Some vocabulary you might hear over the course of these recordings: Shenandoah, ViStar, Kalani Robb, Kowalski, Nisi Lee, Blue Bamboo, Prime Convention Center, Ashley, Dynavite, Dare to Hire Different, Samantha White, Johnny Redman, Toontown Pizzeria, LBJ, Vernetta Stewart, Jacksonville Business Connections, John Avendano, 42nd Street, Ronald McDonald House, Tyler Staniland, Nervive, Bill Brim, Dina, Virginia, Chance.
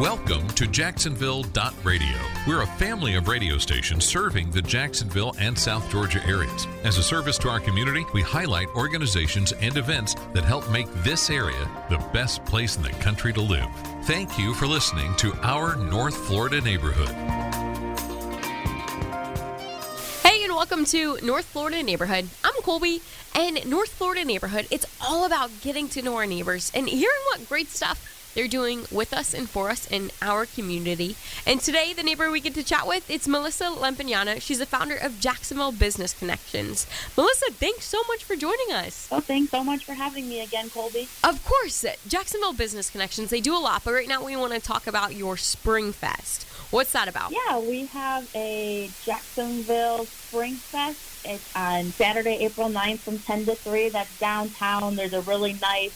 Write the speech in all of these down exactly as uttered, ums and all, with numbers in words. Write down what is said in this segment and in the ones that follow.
Welcome to Jacksonville.radio. We're a family of radio stations serving the Jacksonville and South Georgia areas. As a service to our community, we highlight organizations and events that help make this area the best place in the country to live. Thank you for listening to our North Florida neighborhood. Hey, and welcome to North Florida Neighborhood. I'm Colby, and North Florida Neighborhood, it's all about getting to know our neighbors and hearing what great stuff they're doing with us and for us in our community. And today, the neighbor we get to chat with, it's Melissa Lempignana. She's the founder of Jacksonville Business Connections. Melissa, thanks so much for joining us. Well, thanks so much for having me again, Colby. Of course. Jacksonville Business Connections, they do a lot, but right now we want to talk about your Spring Fest. What's that about? Yeah, we have a Jacksonville Spring Fest. It's on Saturday, April ninth from ten to three. That's downtown. There's a really nice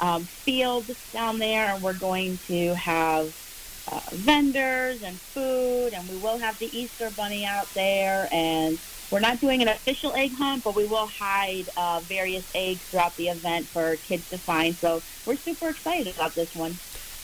Um, field down there, and we're going to have uh, vendors and food, and we will have the Easter Bunny out there, and we're not doing an official egg hunt, but we will hide uh, various eggs throughout the event for kids to find, so we're super excited about this one.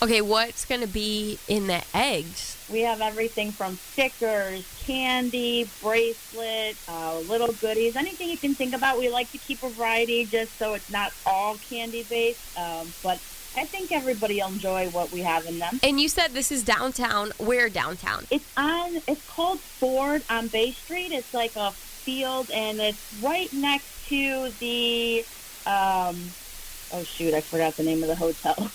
Okay, what's going to be in the eggs? We have everything from stickers, candy, bracelet, uh, little goodies, anything you can think about. We like to keep a variety just so it's not all candy-based, um, but I think everybody will enjoy what we have in them. And you said this is downtown. Where downtown? It's on. It's called Ford on Bay Street. It's like a field, and it's right next to the, um, oh, shoot, I forgot the name of the hotel.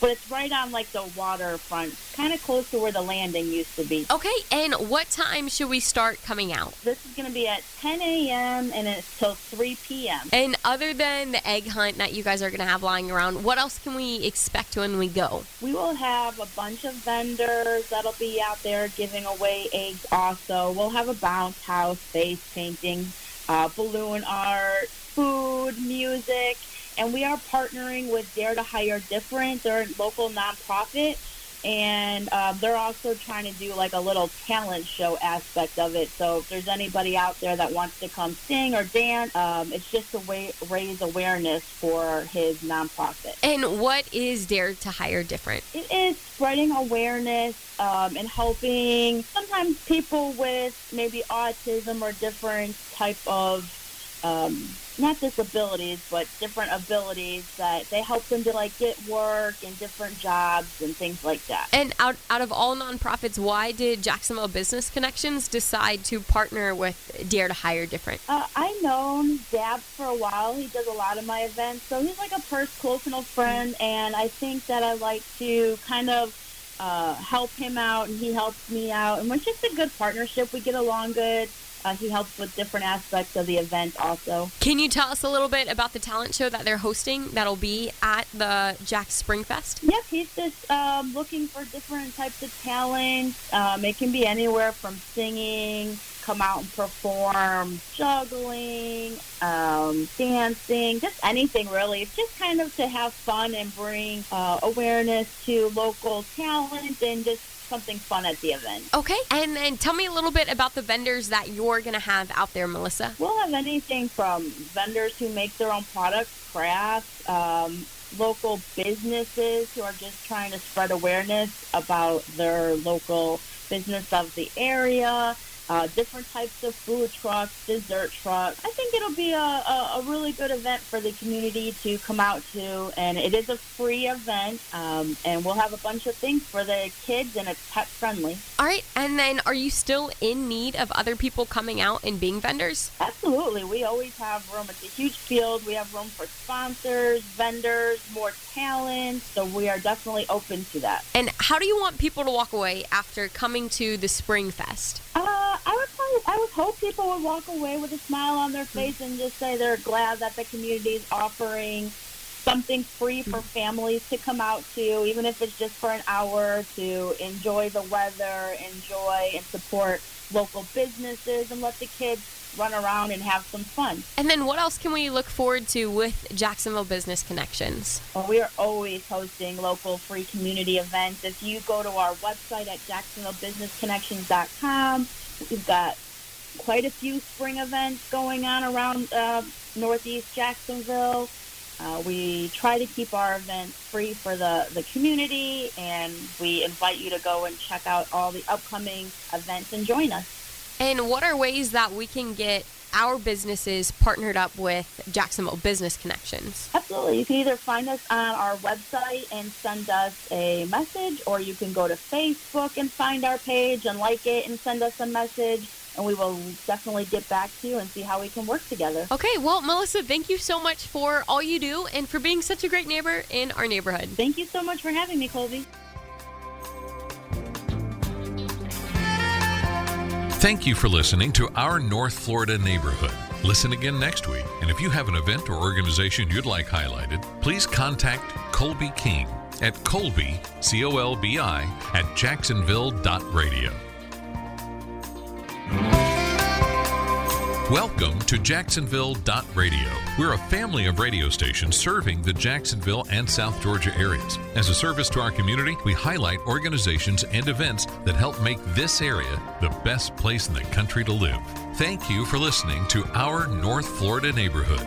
But it's right on, like, the waterfront, kind of close to where the landing used to be. Okay, and what time should we start coming out? This is going to be at ten a.m. and it's till three p.m. And other than the egg hunt that you guys are going to have lying around, what else can we expect when we go? We will have a bunch of vendors that'll be out there giving away eggs also. We'll have a bounce house, face painting, uh, balloon art, food, music. And we are partnering with Dare to Hire Different. They're a local nonprofit, and uh, they're also trying to do like a little talent show aspect of it. So if there's anybody out there that wants to come sing or dance, um, it's just to wa- raise awareness for his nonprofit. And what is Dare to Hire Different? It is spreading awareness um, and helping sometimes people with maybe autism or different type of Um, not disabilities, but different abilities that they help them to, like, get work and different jobs and things like that. And out out of all nonprofits, why did Jacksonville Business Connections decide to partner with Dare to Hire Different? Uh, I've known Dab for a while. He does a lot of my events. So he's like a personal friend, and I think that I like to kind of uh, help him out, and he helps me out. And it's just a good partnership. We get along good. Uh, he helps with different aspects of the event also. Can you tell us a little bit about the talent show that they're hosting that'll be at the Jack Spring Fest? Yep, he's just um, looking for different types of talent. Um, it can be anywhere from singing, come out and perform, juggling, um, dancing, just anything really. It's just kind of to have fun and bring uh, awareness to local talent and just something fun at the event. Okay, and then tell me a little bit about the vendors that you're going to have out there, Melissa. We'll have anything from vendors who make their own products, crafts, um, local businesses who are just trying to spread awareness about their local business of the area, uh, different types of food trucks, dessert trucks. I think it'll be a, a, a really good event for the community to come out to, and it is a free event, um, and we'll have a bunch of things for the kids, and it's pet friendly. All right, and then are you still in need of other people coming out and being vendors? Absolutely. We always have room. It's a huge field. We have room for sponsors, vendors, more talent, so we are definitely open to that. And how do you want people to walk away after coming to the Spring Fest? Uh, I would probably, I would hope people would walk away with a smile on their face and just say they're glad that the community is offering something free for families to come out to, even if it's just for an hour, to enjoy the weather, enjoy and support local businesses, and let the kids run around and have some fun. And then what else can we look forward to with Jacksonville Business Connections? Well, we are always hosting local free community events. If you go to our website at jacksonville business connections dot com, we've got quite a few spring events going on around uh, Northeast Jacksonville. Uh, we try to keep our events free for the, the community, and we invite you to go and check out all the upcoming events and join us. And what are ways that we can get our businesses partnered up with Jacksonville Business Connections? Absolutely. You can either find us on our website and send us a message, or you can go to Facebook and find our page and like it and send us a message, and we will definitely get back to you and see how we can work together. Okay, well, Melissa, thank you so much for all you do and for being such a great neighbor in our neighborhood. Thank you so much for having me, Colby. Thank you for listening to Our North Florida Neighborhood. Listen again next week. And if you have an event or organization you'd like highlighted, please contact Colby King at Colby, C O L B I, at jacksonville dot radio. Welcome to Jacksonville dot radio. We're a family of radio stations serving the Jacksonville and South Georgia areas. As a service to our community, we highlight organizations and events that help make this area the best place in the country to live. Thank you for listening to Our North Florida Neighborhood.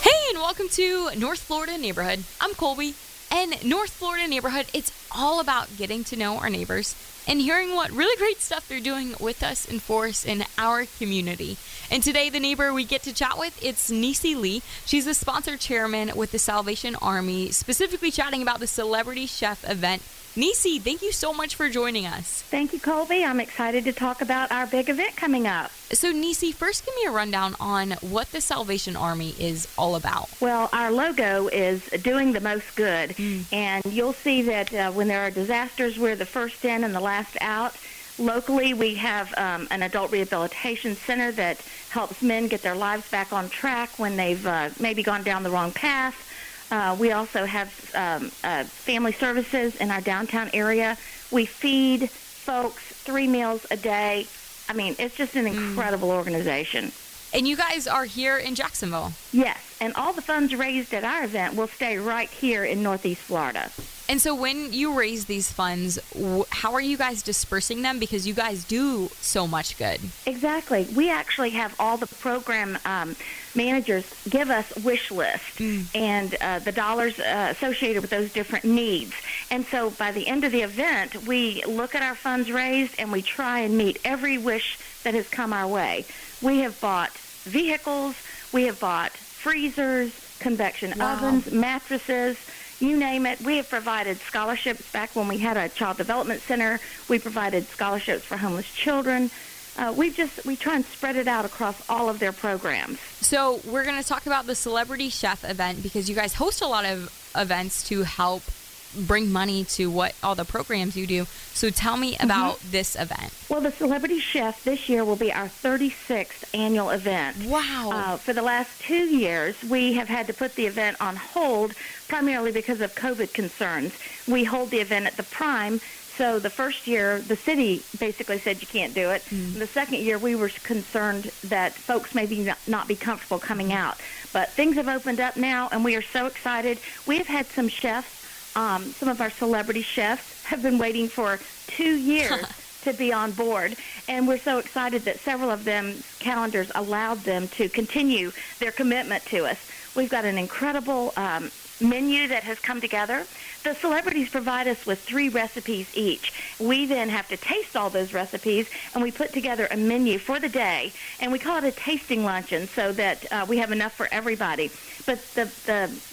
Hey, and welcome to North Florida Neighborhood. I'm Colby. And North Florida Neighborhood, it's all about getting to know our neighbors and hearing what really great stuff they're doing with us and for us in our community. And today, the neighbor we get to chat with, it's Nisi Lee. She's the sponsor chairman with the Salvation Army, specifically chatting about the Celebrity Chef event. Nisi, thank you so much for joining us. Thank you, Colby. I'm excited to talk about our big event coming up. So, Nisi, first give me a rundown on what the Salvation Army is all about. Well, our logo is doing the most good, mm. and you'll see that uh, when there are disasters, we're the first in and the last out. Locally, we have um, an adult rehabilitation center that helps men get their lives back on track when they've uh, maybe gone down the wrong path. Uh, we also have um, uh, family services in our downtown area. We feed folks three meals a day. I mean, it's just an incredible mm. organization. And you guys are here in Jacksonville? Yes, and all the funds raised at our event will stay right here in Northeast Florida. And so when you raise these funds, how are you guys dispersing them? Because you guys do so much good. Exactly. We actually have all the program um, managers give us wish lists mm. and uh, the dollars uh, associated with those different needs. And so by the end of the event, we look at our funds raised and we try and meet every wish that has come our way. We have bought vehicles. We have bought freezers, convection wow. ovens, mattresses. You name it. We have provided scholarships back when we had a child development center. We provided scholarships for homeless children. Uh, we just, we try and spread it out across all of their programs. So we're going to talk about the Celebrity Chef event because you guys host a lot of events to help bring money to what all the programs you do. So tell me about mm-hmm. this event. Well, the Celebrity Chef this year will be our thirty-sixth annual event. Wow. Uh, for the last two years, we have had to put the event on hold primarily because of COVID concerns. We hold the event at the Prime. So the first year, the city basically said you can't do it. Mm. The second year, we were concerned that folks maybe not be comfortable coming out. But things have opened up now, and we are so excited. We have had some chefs. Um, some of our celebrity chefs have been waiting for two years to be on board, and we're so excited that several of them calendars allowed them to continue their commitment to us. We've got an incredible um, menu that has come together. The celebrities provide us with three recipes each. We then have to taste all those recipes, and we put together a menu for the day, and we call it a tasting luncheon so that uh, we have enough for everybody. But the the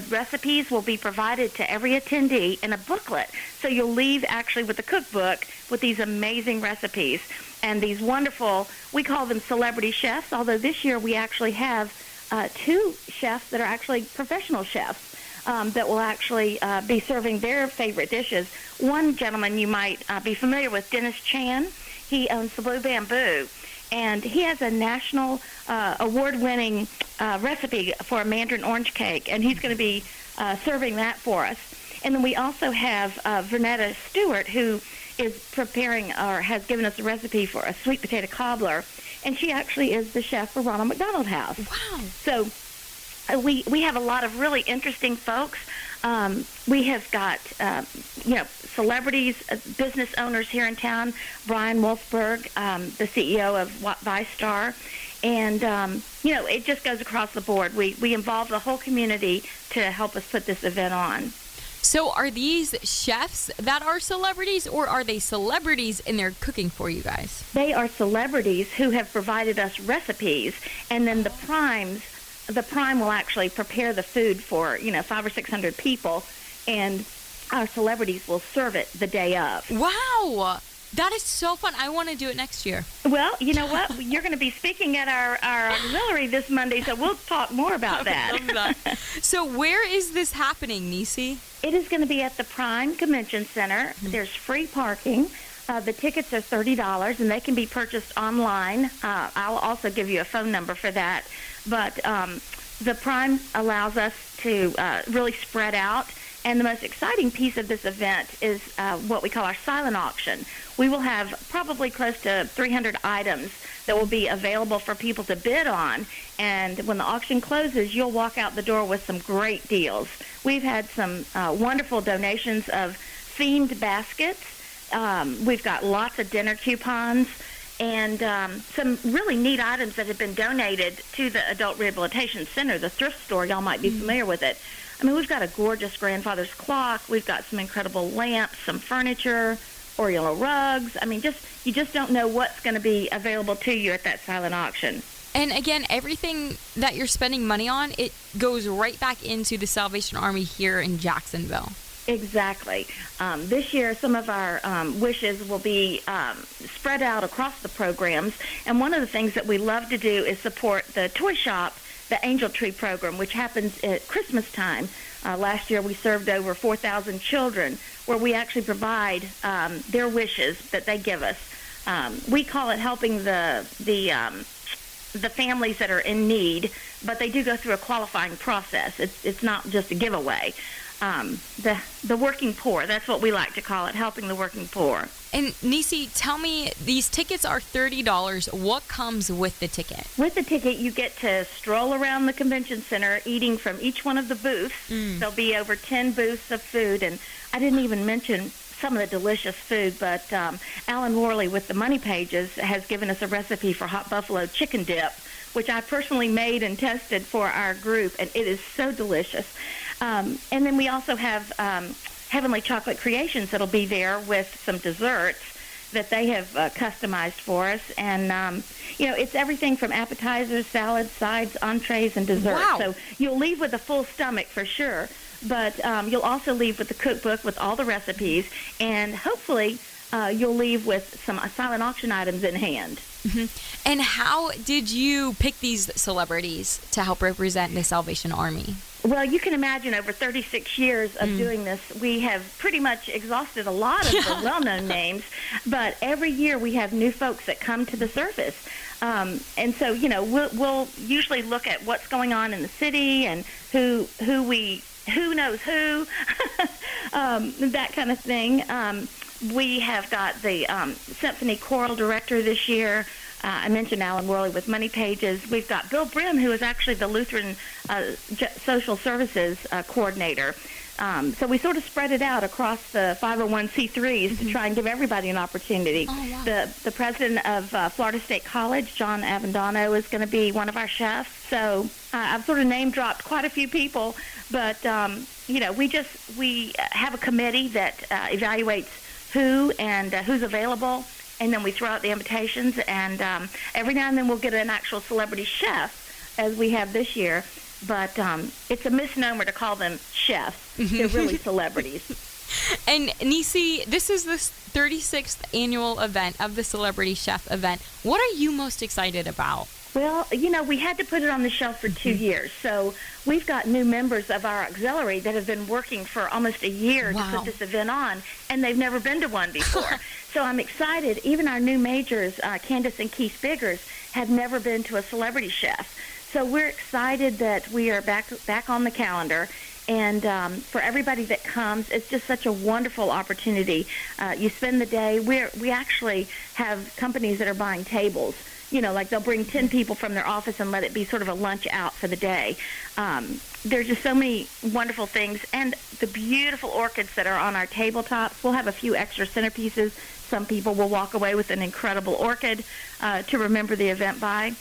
The recipes will be provided to every attendee in a booklet. So you'll leave actually with a cookbook with these amazing recipes and these wonderful, we call them celebrity chefs, although this year we actually have uh, two chefs that are actually professional chefs um, that will actually uh, be serving their favorite dishes. One gentleman you might uh, be familiar with, Dennis Chan, he owns the Blue Bamboo. And he has a national uh, award-winning uh, recipe for a mandarin orange cake, and he's going to be uh, serving that for us. And then we also have uh, Vernetta Stewart, who is preparing or has given us a recipe for a sweet potato cobbler, and she actually is the chef for Ronald McDonald House. Wow. So uh, we, we have a lot of really interesting folks. Um, we have got, uh, you know, celebrities, uh, business owners here in town. Brian Wolfsberg, um, the C E O of ViStar, And, um, you know, it just goes across the board. We, we involve the whole community to help us put this event on. So are these chefs that are celebrities, or are they celebrities and they're cooking for you guys? They are celebrities who have provided us recipes, and then the primes, the prime will actually prepare the food for, you know, five or six hundred people, and our celebrities will serve it the day of. Wow. That is so fun. I want to do it next year. Well, you know what? You're going to be speaking at our, our auxiliary this Monday, so we'll talk more about that. I love that. So where is this happening, Nisi? It is going to be at the Prime Convention Center. Mm-hmm. There's free parking. Uh, the tickets are thirty dollars, and they can be purchased online. Uh, I'll also give you a phone number for that. But um, the Prime allows us to uh, really spread out. And the most exciting piece of this event is uh, what we call our silent auction. We will have probably close to three hundred items that will be available for people to bid on. And when the auction closes, you'll walk out the door with some great deals. We've had some uh, wonderful donations of themed baskets. Um, we've got lots of dinner coupons and um, some really neat items that have been donated to the Adult Rehabilitation Center, the thrift store. Y'all might be mm-hmm. familiar with it. I mean, we've got a gorgeous grandfather's clock. We've got some incredible lamps, some furniture, Oriental rugs. I mean, just you just don't know what's going to be available to you at that silent auction. And, again, everything that you're spending money on, it goes right back into the Salvation Army here in Jacksonville. Exactly. Um, this year, some of our um, wishes will be um, spread out across the programs. And one of the things that we love to do is support the toy shop, the Angel Tree program, which happens at Christmas time. Uh, last year, we served over four thousand children, where we actually provide um, their wishes that they give us. Um, we call it helping the the um, the families that are in need, but they do go through a qualifying process. It's it's not just a giveaway. Um, the the working poor, that's what we like to call it, helping the working poor. And Nisi, tell me, these tickets are thirty dollars. What comes with the ticket? With the ticket, you get to stroll around the convention center, eating from each one of the booths. Mm. There'll be over ten booths of food, and I didn't even mention some of the delicious food, but um, Alan Worley with the Money Pages has given us a recipe for hot buffalo chicken dip, which I personally made and tested for our group, and it is so delicious. Um, and then we also have um, Heavenly Chocolate Creations that'll be there with some desserts that they have uh, customized for us. And, um, you know, it's everything from appetizers, salads, sides, entrees, and desserts. Wow. So you'll leave with a full stomach for sure, but um, you'll also leave with the cookbook with all the recipes, and hopefully uh, you'll leave with some uh, silent auction items in hand. Mm-hmm. And how did you pick these celebrities to help represent the Salvation Army? Well, you can imagine over thirty-six years of mm. doing this, we have pretty much exhausted a lot of the well-known names, but every year we have new folks that come to the surface. Um, and so, you know, we'll, we'll usually look at what's going on in the city and who who we who knows who, um, that kind of thing. Um, we have got the um, symphony choral director this year. Uh, I mentioned Alan Worley with Money Pages. We've got Bill Brim, who is actually the Lutheran uh, J- Social Services uh, Coordinator. Um, so we sort of spread it out across the five oh one c threes mm-hmm. to try and give everybody an opportunity. Oh, wow. The the president of uh, Florida State College, John Avendano, is going to be one of our chefs. So uh, I've sort of name-dropped quite a few people. But, um, you know, we just we have a committee that uh, evaluates who and uh, who's available. And then we throw out the invitations, and um, every now and then we'll get an actual celebrity chef, as we have this year. But um, it's a misnomer to call them chefs. Mm-hmm. They're really celebrities. And, Nisi, this is the thirty-sixth annual event of the Celebrity Chef event. What are you most excited about? Well, you know, we had to put it on the shelf for two mm-hmm. years. So we've got new members of our auxiliary that have been working for almost a year wow. to put this event on, and they've never been to one before. So I'm excited. Even our new majors, uh, Candace and Keith Biggers, have never been to a Celebrity Chef. So we're excited that we are back back on the calendar. And um, for everybody that comes, it's just such a wonderful opportunity. Uh, you spend the day. We're, we actually have companies that are buying tables. You know, like they'll bring ten people from their office and let it be sort of a lunch out for the day. Um, there's just so many wonderful things. And the beautiful orchids that are on our tabletops. We'll have a few extra centerpieces. Some people will walk away with an incredible orchid uh, to remember the event by.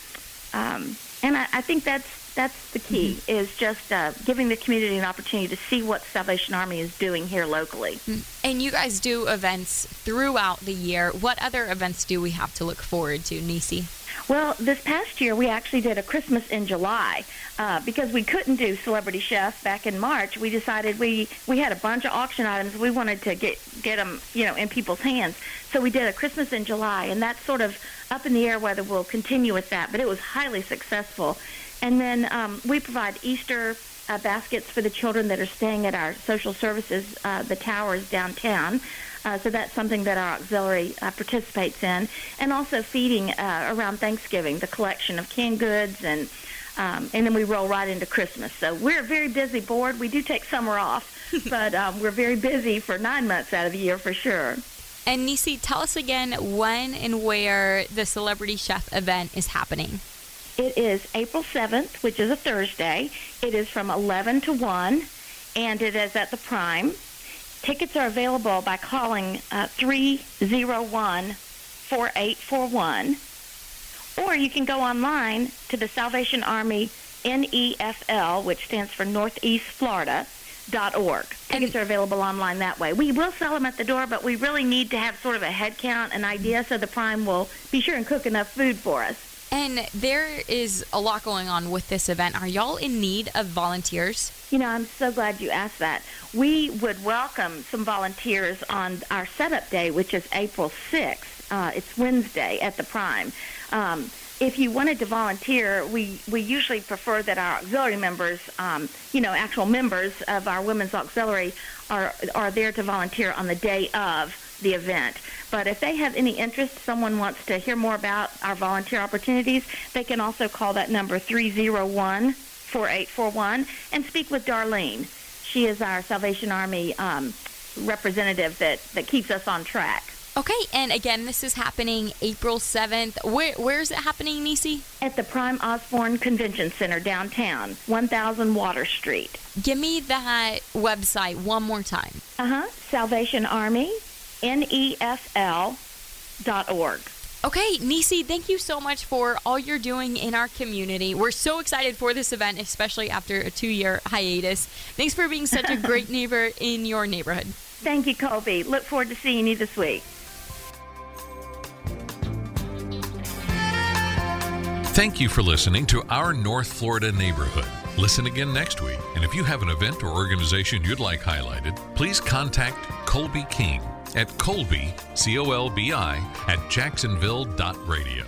Um, and I, I think that's that's the key, mm-hmm. is just uh, giving the community an opportunity to see what Salvation Army is doing here locally. And you guys do events throughout the year. What other events do we have to look forward to, Nisi? Well, this past year, we actually did a Christmas in July. Uh, because we couldn't do Celebrity Chef back in March, we decided we, we had a bunch of auction items. We wanted to get, get them, you know, in people's hands. So we did a Christmas in July, and that's sort of up in the air whether we'll continue with that. But it was highly successful. And then um, we provide Easter uh, baskets for the children that are staying at our social services, uh, the towers downtown. Uh, so that's something that our auxiliary uh, participates in. And also feeding uh, around Thanksgiving, the collection of canned goods, and um, and then we roll right into Christmas. So we're a very busy board. We do take summer off, but um, we're very busy for nine months out of the year for sure. And Nisi, tell us again when and where the Celebrity Chef event is happening. It is April seventh, which is a Thursday. It is from eleven to one, and it is at the Prime. Tickets are available by calling uh, three oh one, four eight four one, or you can go online to the Salvation Army N E F L, which stands for Northeast Florida, dot org. Tickets and are available online that way. We will sell them at the door, but we really need to have sort of a head count, an idea, so the Prime will be sure and cook enough food for us. And there is a lot going on with this event. Are y'all in need of volunteers? You know, I'm so glad you asked that. We would welcome some volunteers on our setup day, which is April sixth. Uh, it's Wednesday at the Prime. Um, if you wanted to volunteer, we, we usually prefer that our auxiliary members, um, you know, actual members of our women's auxiliary are are there to volunteer on the day of the event. But if they have any interest, someone wants to hear more about our volunteer opportunities, they can also call that number three oh one, four eight four one and speak with Darlene. She is our Salvation Army um, representative that, that keeps us on track. Okay, and again, this is happening April seventh. Where, where is it happening, Nisi? At the Prime Osborne Convention Center downtown, one thousand Water Street. Give me that website one more time. Uh-huh, Salvation Army. N E F L dot org. Okay, Nisi, thank you so much for all you're doing in our community. We're so excited for this event, especially after a two-year hiatus. Thanks for being such a great neighbor in your neighborhood. Thank you, Colby. Look forward to seeing you this week. Thank you for listening to Our North Florida Neighborhood. Listen again next week. And if you have an event or organization you'd like highlighted, please contact Colby King at Colby, C O L B I, at Jacksonville dot radio.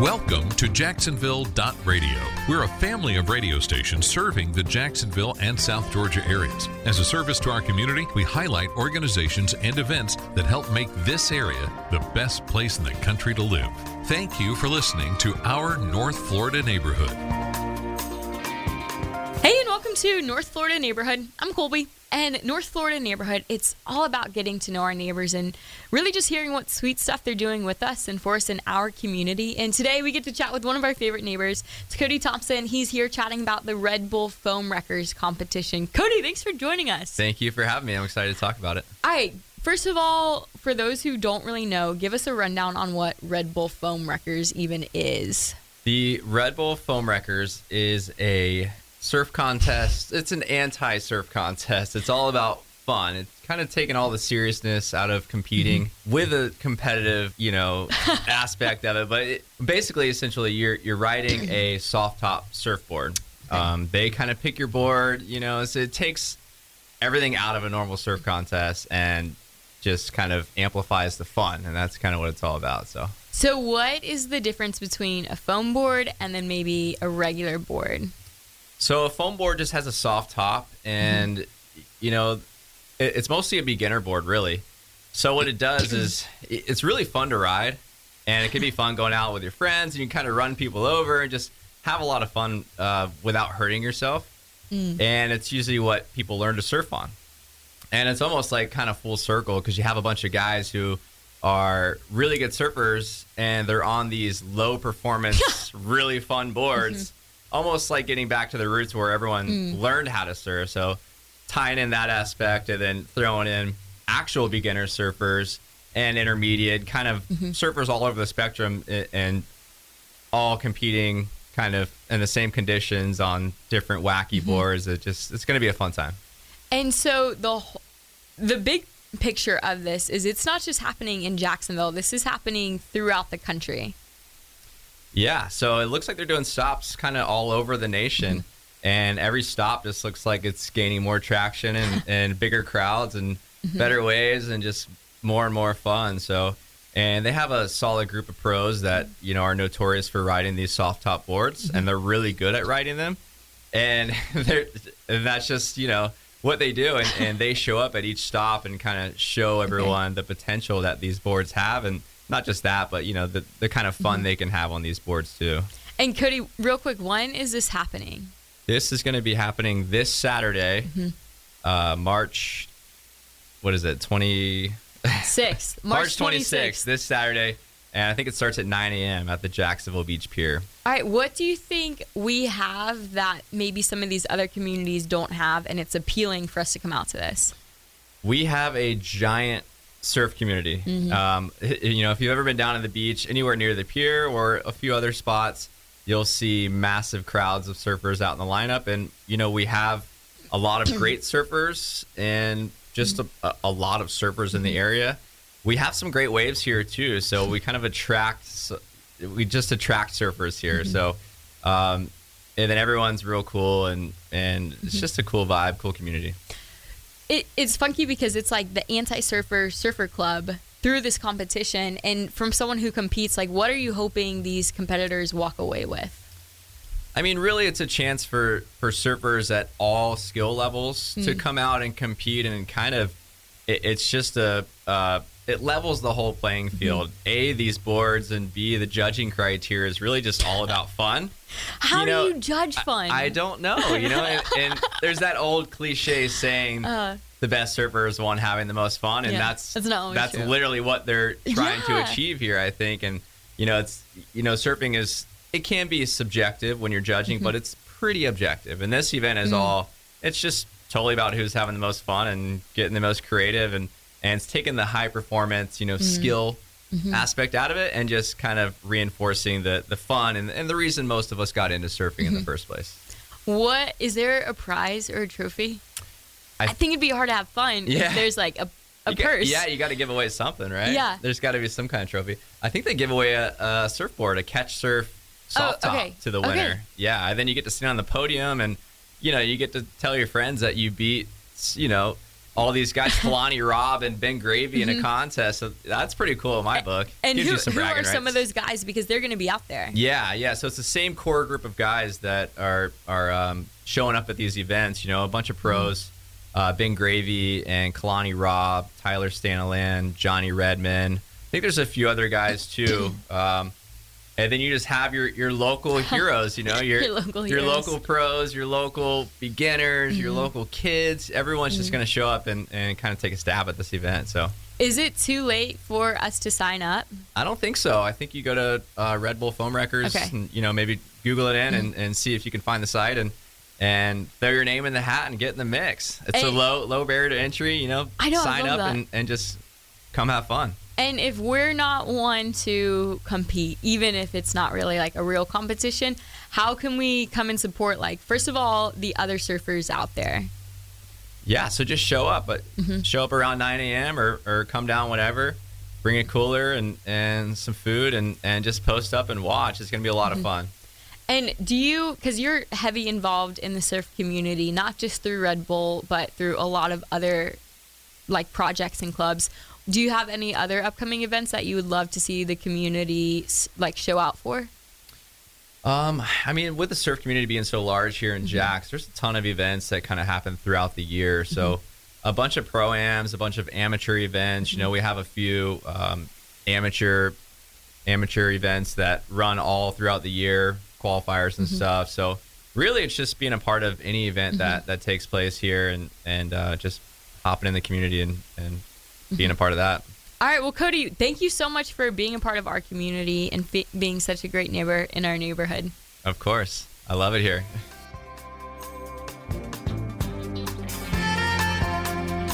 Welcome to Jacksonville dot radio. We're a family of radio stations serving the Jacksonville and South Georgia areas. As a service to our community, we highlight organizations and events that help make this area the best place in the country to live. Thank you for listening to Our North Florida Neighborhood. Hey, and welcome to North Florida Neighborhood. I'm Colby. And North Florida Neighborhood, it's all about getting to know our neighbors and really just hearing what sweet stuff they're doing with us and for us in our community. And today we get to chat with one of our favorite neighbors. It's Cody Thompson. He's here chatting about the Red Bull Foam Wreckers competition. Cody, thanks for joining us. Thank you for having me. I'm excited to talk about it. All right. First of all, for those who don't really know, give us a rundown on what Red Bull Foam Wreckers even is. The Red Bull Foam Wreckers is a surf contest. It's an anti-surf contest. It's all about fun. It's kind of taking all the seriousness out of competing mm-hmm. with a competitive, you know, aspect of it. But it, basically, essentially, you're you're riding a soft top surfboard. Okay. Um, they kind of pick your board, you know, so it takes everything out of a normal surf contest and just kind of amplifies the fun. And that's kind of what it's all about. So, so what is the difference between a foam board and then maybe a regular board? So a foam board just has a soft top, and, mm-hmm. you know, it, it's mostly a beginner board, really. So what it does is it, it's really fun to ride, and it can be fun going out with your friends, and you kind of run people over and just have a lot of fun uh, without hurting yourself. Mm. And it's usually what people learn to surf on. And it's almost like kind of full circle because you have a bunch of guys who are really good surfers, and they're on these low-performance, really fun boards. Mm-hmm. Almost like getting back to the roots where everyone mm. learned how to surf. So tying in that aspect and then throwing in actual beginner surfers and intermediate kind of mm-hmm. surfers all over the spectrum and all competing kind of in the same conditions on different wacky mm-hmm. boards. It just, it's going to be a fun time. And so the the big picture of this is it's not just happening in Jacksonville. This is happening throughout the country. Yeah, so it looks like they're doing stops kind of all over the nation. Mm-hmm. And every stop just looks like it's gaining more traction and, and bigger crowds and mm-hmm. better waves and just more and more fun. So, and they have a solid group of pros that, you know, are notorious for riding these soft top boards mm-hmm. and they're really good at riding them. And, they're, and that's just, you know, what they do. And, and they show up at each stop and kind of show everyone okay. the potential that these boards have. And not just that, but, you know, the, the kind of fun mm-hmm. they can have on these boards too. And Cody, real quick, when is this happening? This is going to be happening this Saturday, mm-hmm. uh, March, what is it, twenty sixth, March twenty sixth, this Saturday, and I think it starts at nine a m at the Jacksonville Beach Pier. All right, what do you think we have that maybe some of these other communities don't have, and it's appealing for us to come out to this? We have a giant surf community. Mm-hmm. Um, you know, if you've ever been down at the beach, anywhere near the pier or a few other spots, you'll see massive crowds of surfers out in the lineup. And, you know, we have a lot of great surfers and just a, a lot of surfers in the area. We have some great waves here, too. So we kind of attract, we just attract surfers here. Mm-hmm. So, um, and then everyone's real cool. And, and mm-hmm. it's just a cool vibe, cool community. It, it's funky because it's like the anti-surfer surfer club through this competition. And from someone who competes, like, what are you hoping these competitors walk away with? I mean, really, it's a chance for, for surfers at all skill levels mm. to come out and compete and kind of, it, it's just a, uh, it levels the whole playing field. Mm-hmm. A, these boards, and B, the judging criteria is really just all about fun. How you know, do you judge fun? I, I don't know, you know, and, and there's that old cliche saying, uh. the best surfer is the one having the most fun, and yeah, that's that's, not that's literally what they're trying yeah. to achieve here, I think. And you know, it's you know, surfing is it can be subjective when you're judging, mm-hmm. but it's pretty objective. And this event is mm-hmm. all it's just totally about who's having the most fun and getting the most creative, and and it's taking the high performance, you know, mm-hmm. skill mm-hmm. aspect out of it, and just kind of reinforcing the the fun and and the reason most of us got into surfing mm-hmm. in the first place. What is there a prize or a trophy? I, th- I think it'd be hard to have fun yeah. if there's like a, a you purse. Got, yeah, you got to give away something, right? Yeah. There's got to be some kind of trophy. I think they give away a, a surfboard, a Catch Surf soft oh, okay. top to the winner. Okay. Yeah, and then you get to sit on the podium and, you know, you get to tell your friends that you beat, you know, all these guys, Kalani Robb and Ben Gravy mm-hmm. in a contest. So that's pretty cool in my book. And Gives who, you some who bragging are rights. Some of those guys? Because they're going to be out there. Yeah, yeah. So it's the same core group of guys that are, are um, showing up at these events, you know, a bunch of pros. Mm-hmm. Uh, Ben Gravy and Kalani Robb, Tyler Staniland, Johnny Redman. I think there's a few other guys too. Um, and then you just have your, your local heroes, you know, your your, local, your local pros, your local beginners, mm-hmm. your local kids. Everyone's mm-hmm. just going to show up and, and kind of take a stab at this event. So, is it too late for us to sign up? I don't think so. I think you go to uh, Red Bull Foam Wreckers okay. and, you know, maybe Google it in mm-hmm. and, and see if you can find the site and and throw your name in the hat and get in the mix. It's and a low low barrier to entry, you know. I know, sign I up and, and just come have fun. And if we're not one to compete, even if it's not really like a real competition, how can we come and support, like, first of all, the other surfers out there? Yeah, so just show up. But mm-hmm. show up around nine a m or, or come down whenever. Bring a cooler and, and some food and, and just post up and watch. It's going to be a lot mm-hmm. of fun. And do you, because you're heavy involved in the surf community, not just through Red Bull, but through a lot of other, like, projects and clubs, do you have any other upcoming events that you would love to see the community, like, show out for? Um, I mean, with the surf community being so large here in mm-hmm. Jax, there's a ton of events that kind of happen throughout the year. So mm-hmm. a bunch of pro-ams, a bunch of amateur events. Mm-hmm. You know, we have a few um, amateur amateur events that run all throughout the year. Qualifiers and mm-hmm. stuff. So really it's just being a part of any event mm-hmm. that that takes place here and and uh just hopping in the community and and mm-hmm. being a part of that. All right, well, Cody, thank you so much for being a part of our community and f- being such a great neighbor in our neighborhood. Of course, I love it here.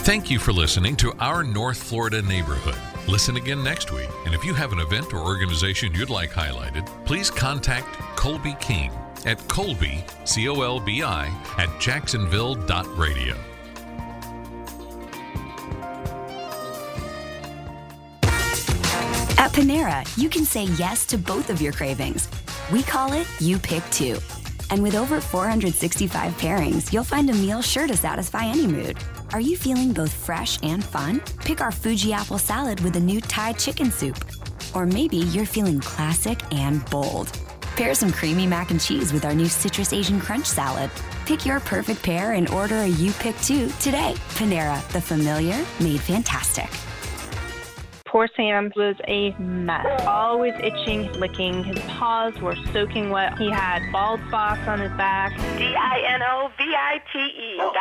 Thank you for listening to Our North Florida Neighborhood. Listen again next week, and if you have an event or organization you'd like highlighted, please contact Colby King at Colby, C O L B I, at jacksonville dot radio. At Panera, you can say yes to both of your cravings. We call it You Pick Two. And with over four hundred sixty-five pairings, you'll find a meal sure to satisfy any mood. Are you feeling both fresh and fun? Pick our Fuji apple salad with a new Thai chicken soup. Or maybe you're feeling classic and bold. Pair some creamy mac and cheese with our new Citrus Asian Crunch salad. Pick your perfect pair and order a You Pick Two today. Panera, the familiar made fantastic. Poor Sam was a mess. Always itching, licking. His paws were soaking wet. He had bald spots on his back. D I N O V I T E dot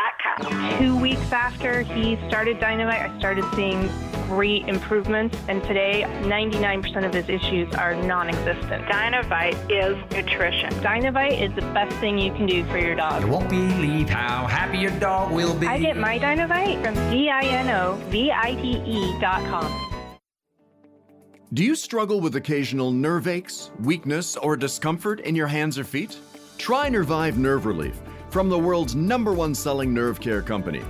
com. Two weeks after he started Dynamite, I started seeing great improvements. And today, ninety-nine percent of his issues are non-existent. Dynavite is nutrition. Dynavite is the best thing you can do for your dog. You won't believe how happy your dog will be. I get my Dynavite from D I N O V I T E dot com. Do you struggle with occasional nerve aches, weakness, or discomfort in your hands or feet? Try Nervive Nerve Relief from the world's number one selling nerve care company.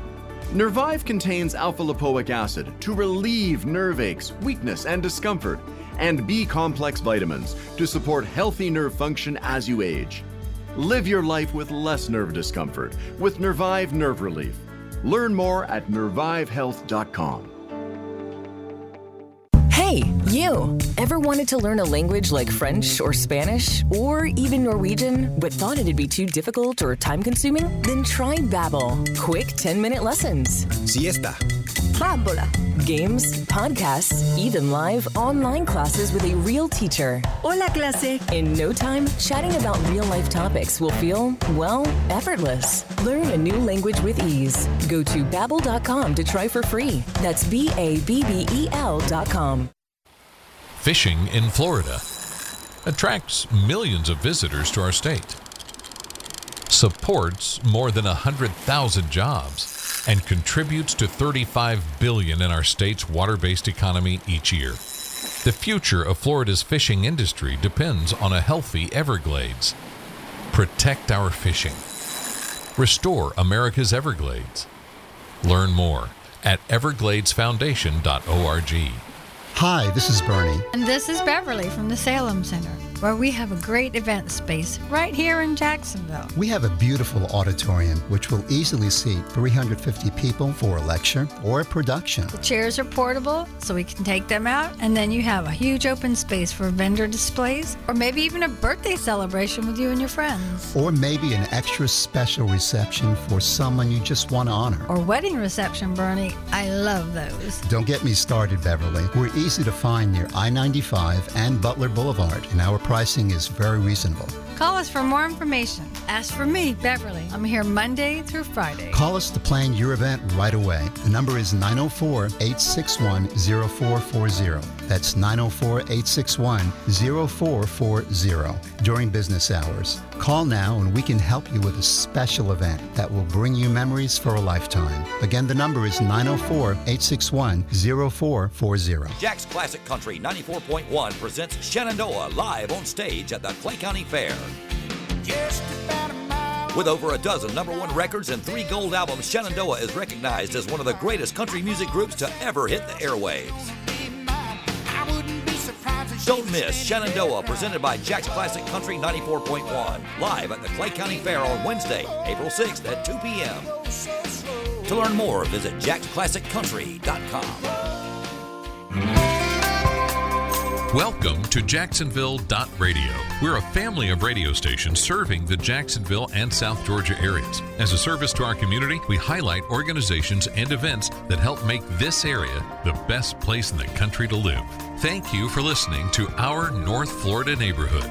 Nervive contains alpha-lipoic acid to relieve nerve aches, weakness, and discomfort, and B-complex vitamins to support healthy nerve function as you age. Live your life with less nerve discomfort with Nervive Nerve Relief. Learn more at nervive health dot com. Hey, you! Ever wanted to learn a language like French or Spanish or even Norwegian but thought it'd be too difficult or time-consuming? Then try Babbel. Quick ten-minute lessons. Siesta. Parabola. Games, podcasts, even live online classes with a real teacher. Hola, clase. In no time, chatting about real-life topics will feel, well, effortless. Learn a new language with ease. Go to babbel dot com to try for free. That's B A B B E L dot com. Fishing in Florida attracts millions of visitors to our state, supports more than one hundred thousand jobs, and contributes to thirty-five billion dollars in our state's water-based economy each year. The future of Florida's fishing industry depends on a healthy Everglades. Protect our fishing. Restore America's Everglades. Learn more at everglades foundation dot org. Hi, this is Bernie. And this is Beverly from the Salem Center, where we have a great event space right here in Jacksonville. We have a beautiful auditorium, which will easily seat three hundred fifty people for a lecture or a production. The chairs are portable, so we can take them out, and then you have a huge open space for vendor displays, or maybe even a birthday celebration with you and your friends. Or maybe an extra special reception for someone you just want to honor. Or wedding reception, Bernie. I love those. Don't get me started, Beverly. We're easy to find near I ninety-five and Butler Boulevard, and our pricing is very reasonable. Call us for more information. Ask for me, Beverly. I'm here Monday through Friday. Call us to plan your event right away. The number is nine oh four, eight six one, oh four four oh. That's nine oh four, eight six one, oh four four oh during business hours. Call now and we can help you with a special event that will bring you memories for a lifetime. Again, the number is nine oh four, eight six one, oh four four oh. Jack's Classic Country ninety-four point one presents Shenandoah live on stage at the Clay County Fair. With over a dozen number one records and three gold albums, Shenandoah is recognized as one of the greatest country music groups to ever hit the airwaves. Don't miss Shenandoah, presented by Jack's Classic Country ninety-four point one, live at the Clay County Fair on Wednesday, April sixth at two p.m. To learn more, visit jacks classic country dot com. Welcome to Jacksonville dot radio. We're a family of radio stations serving the Jacksonville and South Georgia areas. As a service to our community, we highlight organizations and events that help make this area the best place in the country to live. Thank you for listening to Our North Florida Neighborhood.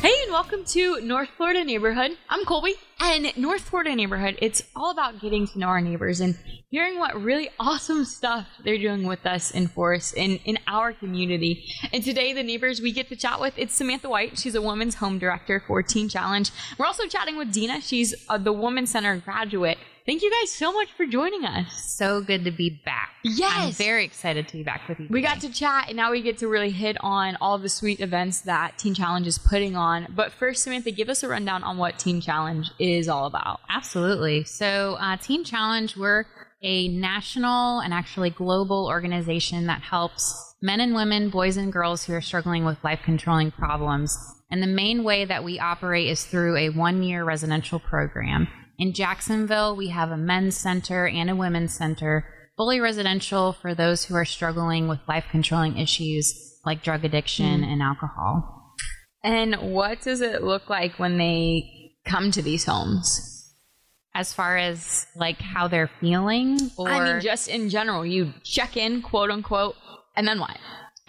Hey, and welcome to North Florida Neighborhood. I'm Colby. And North Florida Neighborhood, it's all about getting to know our neighbors and hearing what really awesome stuff they're doing with us and for us in, in our community. And today, the neighbors we get to chat with, it's Samantha White. She's a women's home director for Teen Challenge. We're also chatting with Dina. She's uh, the Women's Center graduate Thank you guys so much for joining us. So good to be back. Yes. I'm very excited to be back with you today. We got to chat, and now we get to really hit on all of the sweet events that Teen Challenge is putting on. But first, Samantha, give us a rundown on what Teen Challenge is all about. Absolutely. So uh, Teen Challenge, we're a national and actually global organization that helps men and women, boys and girls who are struggling with life-controlling problems. And the main way that we operate is through a one-year residential program. In Jacksonville, we have a men's center and a women's center, fully residential for those who are struggling with life-controlling issues like drug addiction mm. and alcohol. And what does it look like when they come to these homes? As far as like how they're feeling? Or I mean, just in general, you check in, quote unquote, and then what?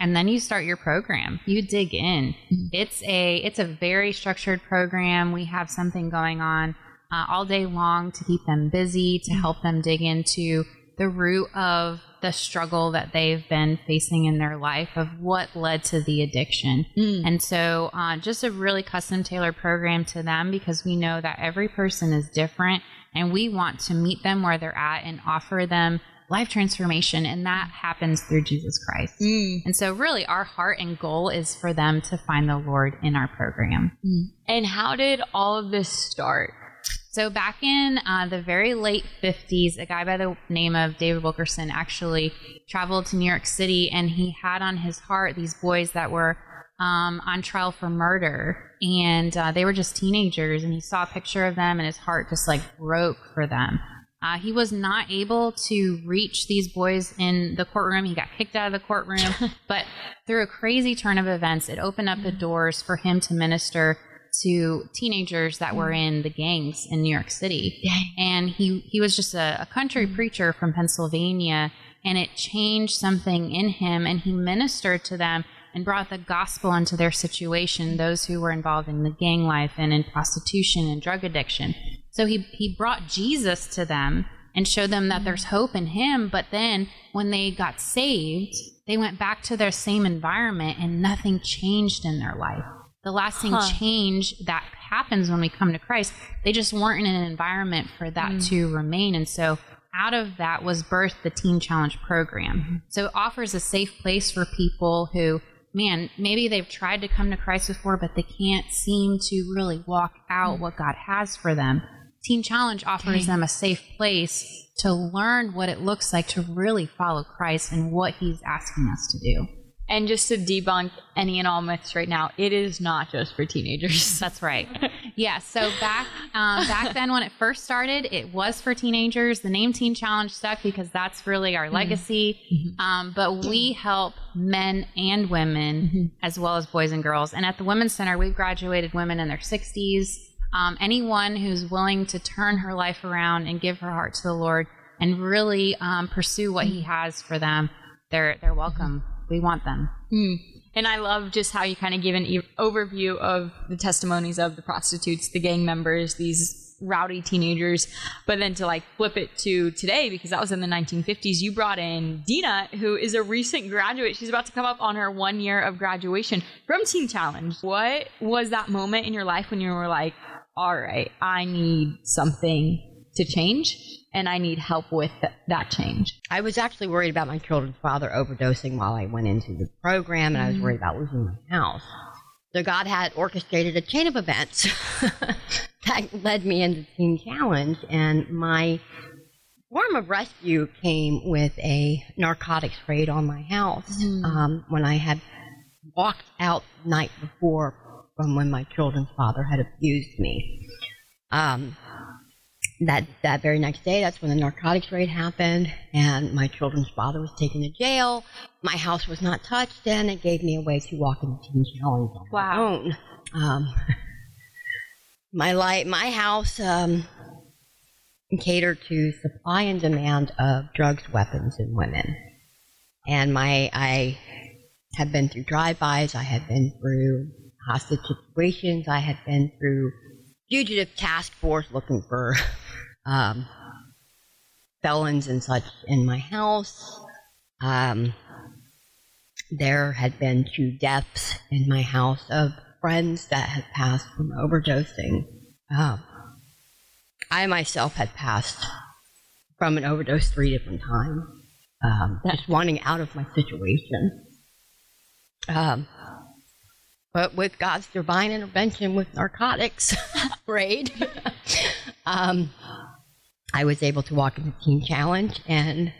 And then you start your program. You dig in. Mm-hmm. It's a it's a very structured program. We have something going on uh, all day long to keep them busy, to help them dig into the root of the struggle that they've been facing in their life of what led to the addiction. Mm. And so uh, just a really custom tailored program to them, because we know that every person is different and we want to meet them where they're at and offer them life transformation, and that happens through Jesus Christ. Mm. And so really our heart and goal is for them to find the Lord in our program. Mm. And how did all of this start? So back in uh, the very late fifties, a guy by the name of David Wilkerson actually traveled to New York City, and he had on his heart these boys that were um, on trial for murder, and uh, they were just teenagers, and he saw a picture of them and his heart just like broke for them. Uh, he was not able to reach these boys in the courtroom. He got kicked out of the courtroom. But through a crazy turn of events, it opened up the doors for him to minister to teenagers that were in the gangs in New York City. And he, he was just a, a country preacher from Pennsylvania, and it changed something in him, and he ministered to them and brought the gospel into their situation, those who were involved in the gang life and in prostitution and drug addiction. So he, he brought Jesus to them and showed them that there's hope in him. But then when they got saved, they went back to their same environment and nothing changed in their life. The lasting huh. change that happens when we come to Christ, they just weren't in an environment for that mm. to remain. And so out of that was birthed the Teen Challenge program. Mm-hmm. So it offers a safe place for people who, man, maybe they've tried to come to Christ before, but they can't seem to really walk out mm-hmm. what God has for them. Teen Challenge offers okay. them a safe place to learn what it looks like to really follow Christ and what he's asking us to do. And just to debunk any and all myths right now, it is not just for teenagers. That's right. Yeah, so back um, back then when it first started, it was for teenagers. The name Teen Challenge stuck because that's really our legacy. Mm-hmm. Um, but we help men and women, mm-hmm. as well as boys and girls. And at the Women's Center, we've graduated women in their sixties. Um, anyone who's willing to turn her life around and give her heart to the Lord and really um, pursue what he has for them, they're they're welcome. Mm-hmm. We want them. Mm. And I love just how you kind of give an e- overview of the testimonies of the prostitutes, the gang members, these rowdy teenagers. But then to like flip it to today, because that was in the nineteen fifties, you brought in Dina, who is a recent graduate. She's about to come up on her one year of graduation from Teen Challenge. What was that moment in your life when you were like, all right, I need something to change? And I need help with th- that change. I was actually worried about my children's father overdosing while I went into the program, and mm-hmm. I was worried about losing my house. So God had orchestrated a chain of events that led me into Teen Challenge, and my form of rescue came with a narcotics raid on my house mm-hmm. um, when I had walked out the night before from when my children's father had abused me. Um... That that very next day, that's when the narcotics raid happened, and my children's father was taken to jail. My house was not touched, and it gave me a way to walk into Teen Challenge on wow. my own. Um, my light, my house um, catered to supply and demand of drugs, weapons, and women. And my I had been through drive-bys. I had been through hostage situations. I had been through fugitive task force looking for um, felons and such in my house. Um, there had been two deaths in my house of friends that had passed from overdosing. Um, I myself had passed from an overdose three different times, um, just wanting out of my situation. Um, but with God's divine intervention with narcotics, right? um, I was able to walk into Teen Challenge and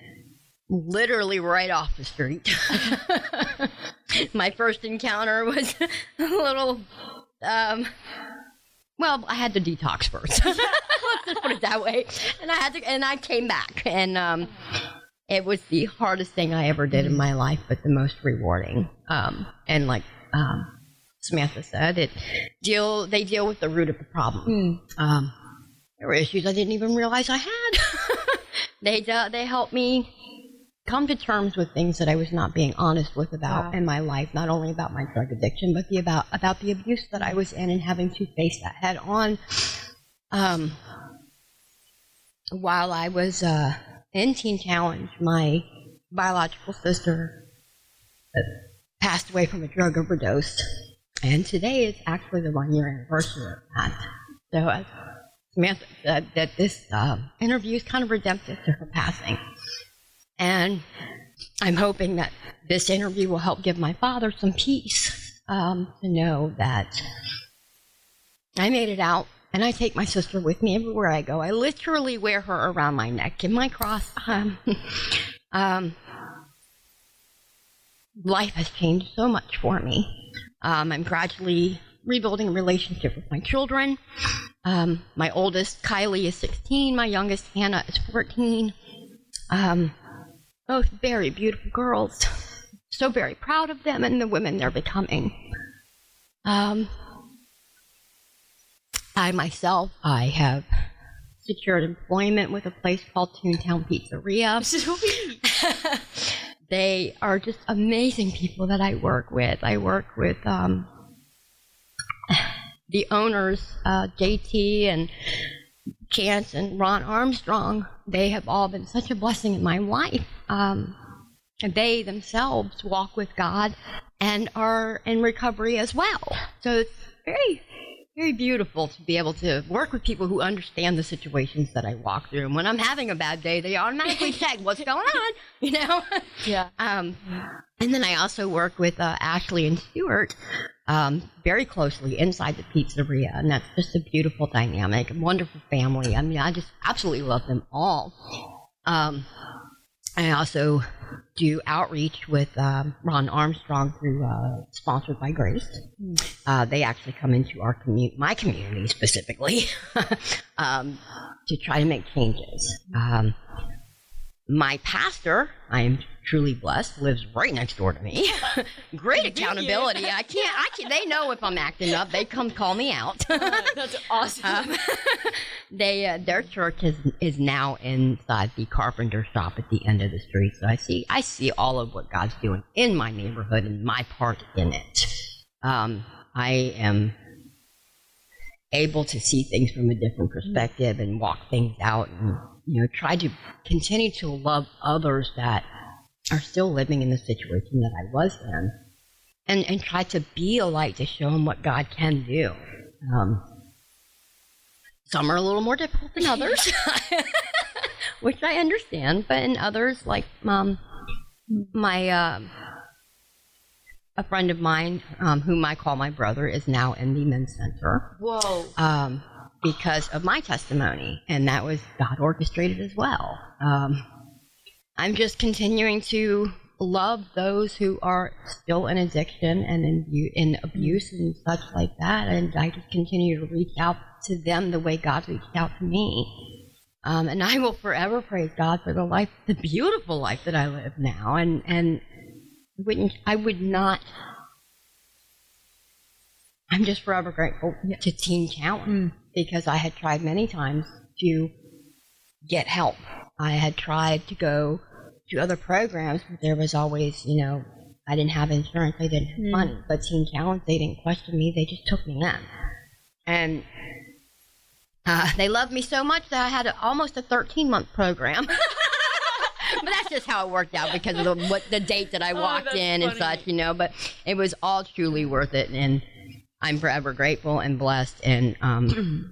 literally right off the street. My first encounter was a little, um, well, I had to detox first. Let's just put it that way. And I had to, and I came back, and um, it was the hardest thing I ever did in my life, but the most rewarding. Um, and like um, Samantha said, it deal they deal with the root of the problem. Mm. Um, there were issues I didn't even realize I had. They uh, they helped me come to terms with things that I was not being honest with about wow. in my life, not only about my drug addiction, but the about about the abuse that I was in and having to face that head on. Um, while I was uh, in Teen Challenge, my biological sister passed away from a drug overdose, and today is actually the one-year anniversary of that. So uh, Samantha said that this uh, interview is kind of redemptive to her passing. And I'm hoping that this interview will help give my father some peace um, to know that I made it out, and I take my sister with me everywhere I go. I literally wear her around my neck in my cross. Um, um, life has changed so much for me. Um, I'm gradually rebuilding a relationship with my children. Um, my oldest, Kylie, is sixteen. My youngest, Hannah, is fourteen. Um... Both very beautiful girls. So very proud of them and the women they're becoming. Um, I myself, I have secured employment with a place called Toontown Pizzeria. Sweet. They are just amazing people that I work with. I work with um, the owners, uh, J T and Chance and Ron Armstrong. They have all been such a blessing in my life. Um, and they themselves walk with God and are in recovery as well. So it's very, very beautiful to be able to work with people who understand the situations that I walk through. And when I'm having a bad day, they automatically check what's going on, you know? Yeah. Um, and then I also work with uh, Ashley and Stuart um, very closely inside the pizzeria. And that's just a beautiful dynamic, a wonderful family. I mean, I just absolutely love them all. Um, I also do outreach with um, Ron Armstrong through uh, Sponsored by Grace. Uh, they actually come into our commu- my community specifically, um, to try to make changes. Um, my pastor, I am truly blessed, lives right next door to me. Great accountability. I can't, I can't, they know if I'm acting up. They come call me out. Oh, that's awesome. Um, they, uh, their church is, is now inside the carpenter shop at the end of the street. So I see, I see all of what God's doing in my neighborhood and my part in it. Um, I am able to see things from a different perspective and walk things out and, you know, try to continue to love others that are still living in the situation that I was in, and, and try to be a light to show them what God can do. Um, some are a little more difficult than others, which I understand, but in others, like um, my uh, a friend of mine, um, whom I call my brother, is now in the men's center. Whoa. Um, because of my testimony, and that was God orchestrated as well. Um, I'm just continuing to love those who are still in addiction and in, in abuse and such like that, and I just continue to reach out to them the way God reached out to me. Um, and I will forever praise God for the life, the beautiful life that I live now, and and wouldn't I would not. I'm just forever grateful to Teen Challenge, because I had tried many times to get help. I had tried to go to other programs, but there was always, you know, I didn't have insurance, I didn't have mm. money. But Teen Challenge, they didn't question me, they just took me in. And uh, they loved me so much that I had a, almost a thirteen-month program. But that's just how it worked out because of the, what, the date that I walked oh, in funny. And such, you know. But it was all truly worth it, and I'm forever grateful and blessed, and um,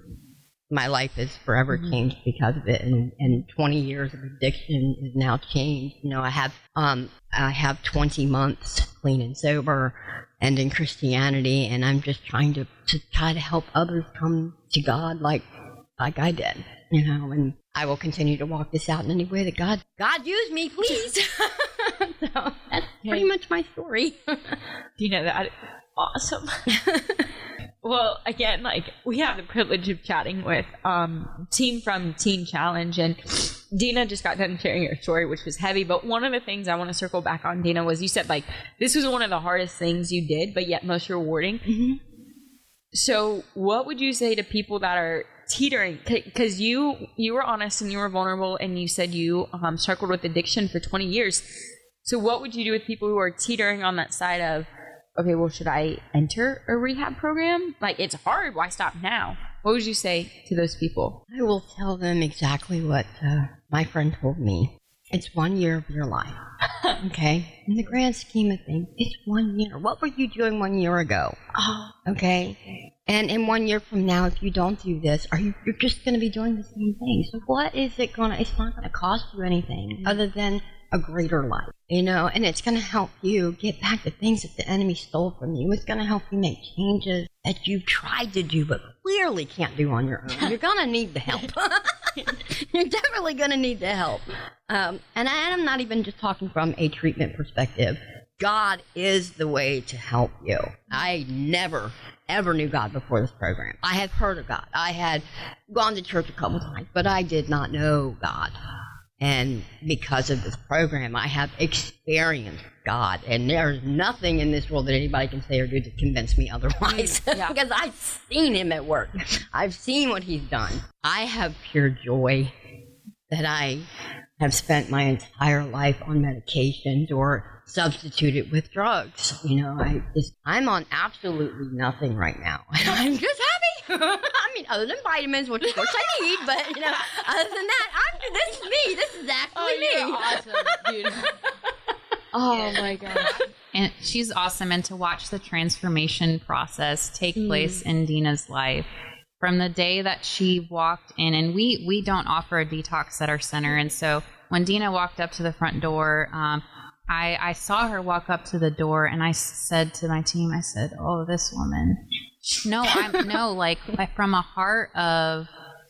my life is forever mm-hmm. changed because of it, and, and twenty years of addiction is now changed. You know, I have um, I have twenty months clean and sober, and in Christianity, and I'm just trying to, to try to help others come to God like like I did, you know. And I will continue to walk this out in any way that God God use me, please. So that's pretty much my story. Do you know that? Awesome. Well, again, like, we have the privilege of chatting with um team from Teen Challenge, and Dina just got done sharing her story, which was heavy. But one of the things I want to circle back on, Dina, was you said, like, this was one of the hardest things you did, but yet most rewarding. Mm-hmm. So what would you say to people that are teetering? Because you, you were honest and you were vulnerable, and you said you um, struggled with addiction for twenty years. So what would you do with people who are teetering on that side of, okay, well, should I enter a rehab program? Like, it's hard. Why stop now? What would you say to those people? I will tell them exactly what uh, my friend told me. It's one year of your life, okay? In the grand scheme of things, it's one year. What were you doing one year ago? Oh, okay? And in one year from now, if you don't do this, are you, you're just going to be doing the same thing. So what is it going to, it's not going to cost you anything mm-hmm. other than a greater life, you know, and it's going to help you get back the things that the enemy stole from you. It's going to help you make changes that you've tried to do but clearly can't do on your own. You're going to need the help. You're definitely going to need the help. Um, and, I, and I'm not even just talking from a treatment perspective. God is the way to help you. I never, ever knew God before this program. I had heard of God. I had gone to church a couple times, but I did not know God. And because of this program, I have experienced God. And there's nothing in this world that anybody can say or do to convince me otherwise. Yeah. Because I've seen him at work. I've seen what he's done. I have pure joy that I have spent my entire life on medications or substituted with drugs. You know, I just, I'm on absolutely nothing right now. I'm just happy. I mean, other than vitamins, which of course I need, but you know, other than that, I'm this is me. This is actually oh, me. You're awesome, dude. Oh my gosh. And she's awesome, and to watch the transformation process take mm. place in Dina's life. From the day that she walked in, and we we don't offer a detox at our center, and so when Dina walked up to the front door, um, I, I saw her walk up to the door, and I said to my team, I said, oh, this woman. No, I'm no, like, from a heart of,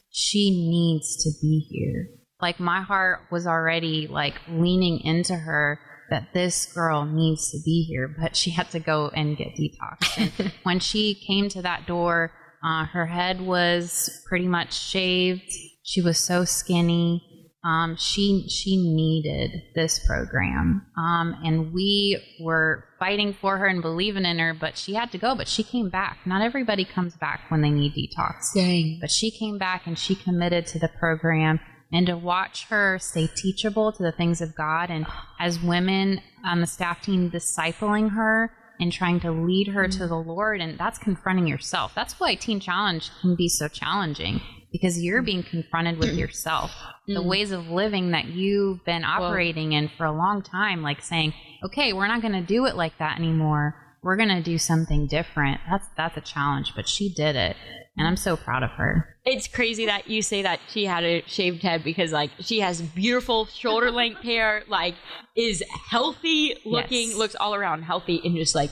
she needs to be here. Like, my heart was already, like, leaning into her that this girl needs to be here, but she had to go and get detoxed. And when she came to that door, uh, her head was pretty much shaved. She was so skinny. Um, she she needed this program, um, and we were fighting for her and believing in her, but she had to go, but she came back. Not everybody comes back when they need detox. Dang. But she came back, and she committed to the program, and to watch her stay teachable to the things of God, and as women on the staff team discipling her and trying to lead her mm-hmm. to the Lord, and that's confronting yourself. That's why Teen Challenge can be so challenging. Because you're being confronted with yourself, the mm. ways of living that you've been operating Whoa. in for a long time, like saying, okay, we're not going to do it like that anymore. We're going to do something different. That's that's a challenge, but she did it. And I'm so proud of her. It's crazy that you say that she had a shaved head, because, like, she has beautiful shoulder length hair, like, is healthy looking, yes. looks all around healthy and just, like,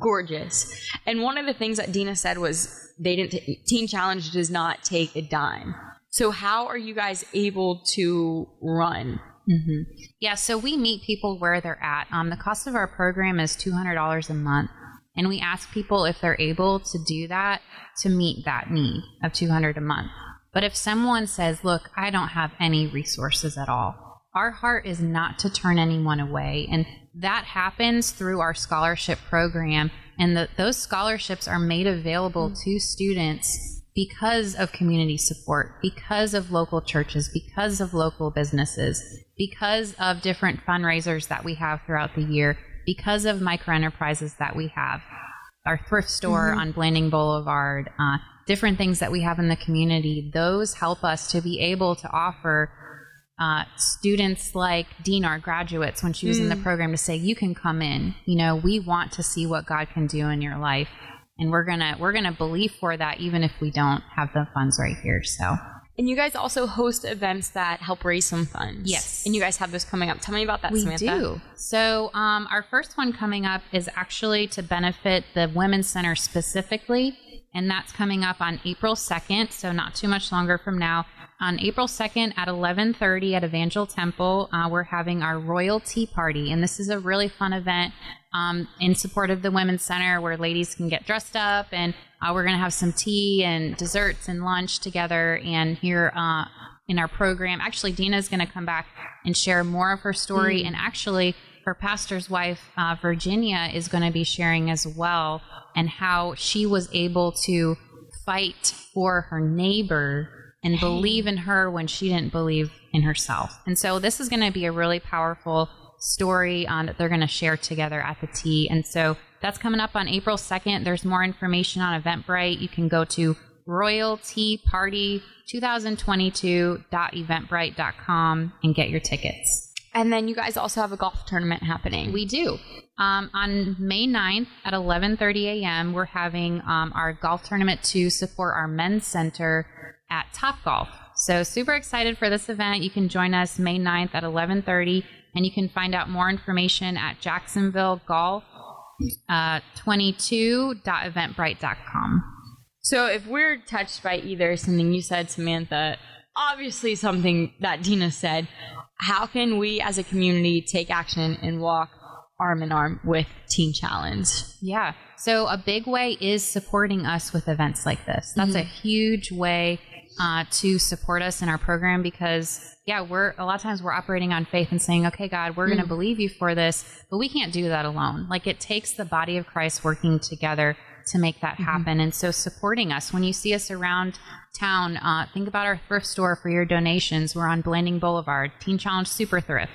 gorgeous. And one of the things that Dina said was, they didn't. T- Teen Challenge does not take a dime. So how are you guys able to run? Mm-hmm. Yeah, so we meet people where they're at. Um, the cost of our program is two hundred dollars a month, and we ask people if they're able to do that to meet that need of two hundred dollars a month. But if someone says, "Look, I don't have any resources at all," our heart is not to turn anyone away, and that happens through our scholarship program. And the, those scholarships are made available mm-hmm. to students because of community support, because of local churches, because of local businesses, because of different fundraisers that we have throughout the year, because of microenterprises that we have, our thrift store mm-hmm. on Blanding Boulevard, uh, different things that we have in the community. Those help us to be able to offer Uh, students like Dina, our graduates, when she was mm. in the program, to say, you can come in. You know, we want to see what God can do in your life. And we're gonna we're gonna believe for that, even if we don't have the funds right here. So. And you guys also host events that help raise some funds. Yes. And you guys have those coming up. Tell me about that, we Samantha. We do. So um, our first one coming up is actually to benefit the Women's Center specifically. And that's coming up on April second. So not too much longer from now. On April second at eleven thirty at Evangel Temple, uh, we're having our Royal Tea Party. And this is a really fun event um, in support of the Women's Center, where ladies can get dressed up, and uh, we're going to have some tea and desserts and lunch together. And here uh, in our program, actually, Dina's going to come back and share more of her story. Mm-hmm. And actually, her pastor's wife, uh, Virginia, is going to be sharing as well, and how she was able to fight for her neighbor and believe in her when she didn't believe in herself. And so this is going to be a really powerful story um, that they're going to share together at the tea. And so that's coming up on April second. There's more information on Eventbrite. You can go to royal tea party twenty twenty-two dot eventbrite dot com and get your tickets. And then you guys also have a golf tournament happening. We do. Um, on May ninth at eleven thirty a.m., we're having um, our golf tournament to support our men's center at Topgolf. So super excited for this event. You can join us May ninth at eleven thirty, and you can find out more information at jacksonville golf twenty-two dot eventbrite dot com. So if we're touched by either something you said, Samantha, obviously something that Dina said, how can we as a community take action and walk arm in arm with Teen Challenge? Yeah. So a big way is supporting us with events like this. That's mm-hmm. a huge way uh, to support us in our program, because, yeah, we're a lot of times we're operating on faith and saying, okay, God, we're mm-hmm. going to believe you for this, but we can't do that alone. Like, it takes the body of Christ working together to make that happen. Mm-hmm. And so supporting us, when you see us around town, uh, think about our thrift store for your donations. We're on Blanding Boulevard, Teen Challenge Super Thrift.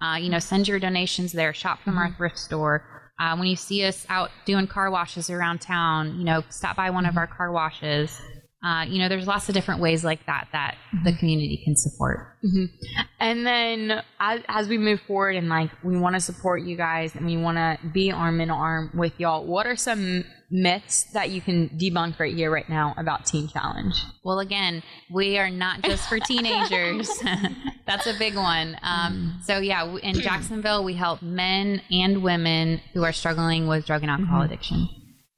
Uh, you know, send your donations there, shop from mm-hmm. our thrift store. Uh, when you see us out doing car washes around town, you know, stop by one mm-hmm. of our car washes. Uh, you know, there's lots of different ways like that that mm-hmm. the community can support. Mm-hmm. And then as, as we move forward, and like, we want to support you guys and we want to be arm in arm with y'all, what are some myths that you can debunk right here, right now, about Teen Challenge? Well, again, we are not just for teenagers. That's a big one. Um, so yeah, in Jacksonville, we help men and women who are struggling with drug and alcohol mm-hmm. addiction.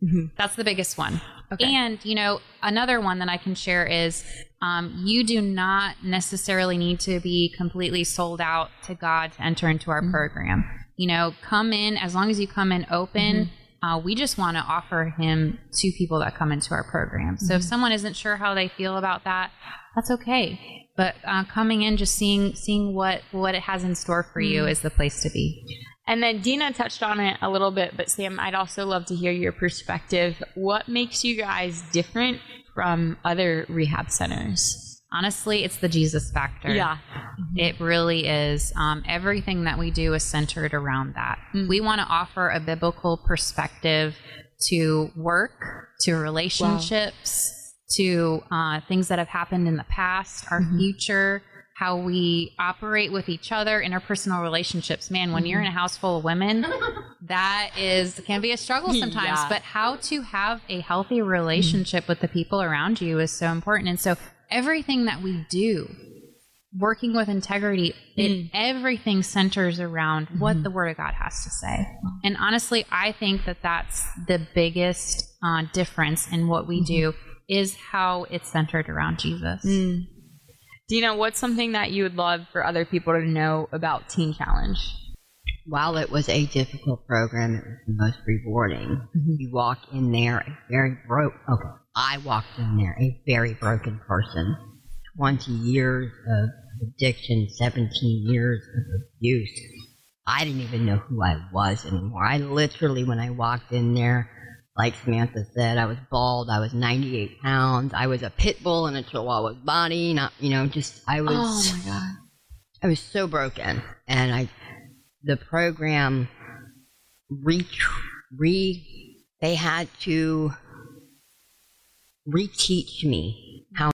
Mm-hmm. That's the biggest one. Okay. And, you know, another one that I can share is um, you do not necessarily need to be completely sold out to God to enter into our mm-hmm. program. You know, come in, as long as you come in open, mm-hmm. uh, we just want to offer him to people that come into our program. So mm-hmm. if someone isn't sure how they feel about that, that's okay. But uh, coming in, just seeing seeing what, what it has in store for mm-hmm. you is the place to be. And then Dina touched on it a little bit, but Sam, I'd also love to hear your perspective. What makes you guys different from other rehab centers? Honestly, it's the Jesus factor. Yeah. Mm-hmm. It really is. Um, everything that we do is centered around that. Mm-hmm. We want to offer a biblical perspective to work, to relationships, wow. to uh, things that have happened in the past, our mm-hmm. future, how we operate with each other, interpersonal relationships. Man, when mm-hmm. you're in a house full of women, that is can be a struggle sometimes. Yeah. But how to have a healthy relationship mm-hmm. with the people around you is so important. And so everything that we do, working with integrity, mm-hmm. it, everything centers around mm-hmm. what the Word of God has to say. And honestly, I think that that's the biggest uh, difference in what we mm-hmm. do, is how it's centered around Jesus. Mm. Dina, what's something that you would love for other people to know about Teen Challenge? While it was a difficult program, it was the most rewarding. Mm-hmm. You walk in there a very broke, okay, I walked in there a very broken person. twenty years of addiction, seventeen years of abuse. I didn't even know who I was anymore. I literally, when I walked in there, like Samantha said, I was bald, I was ninety-eight pounds, I was a pit bull in a chihuahua's body, not, you know, just, I was, oh my God. I was so broken, and I, the program, re, re, they had to reteach me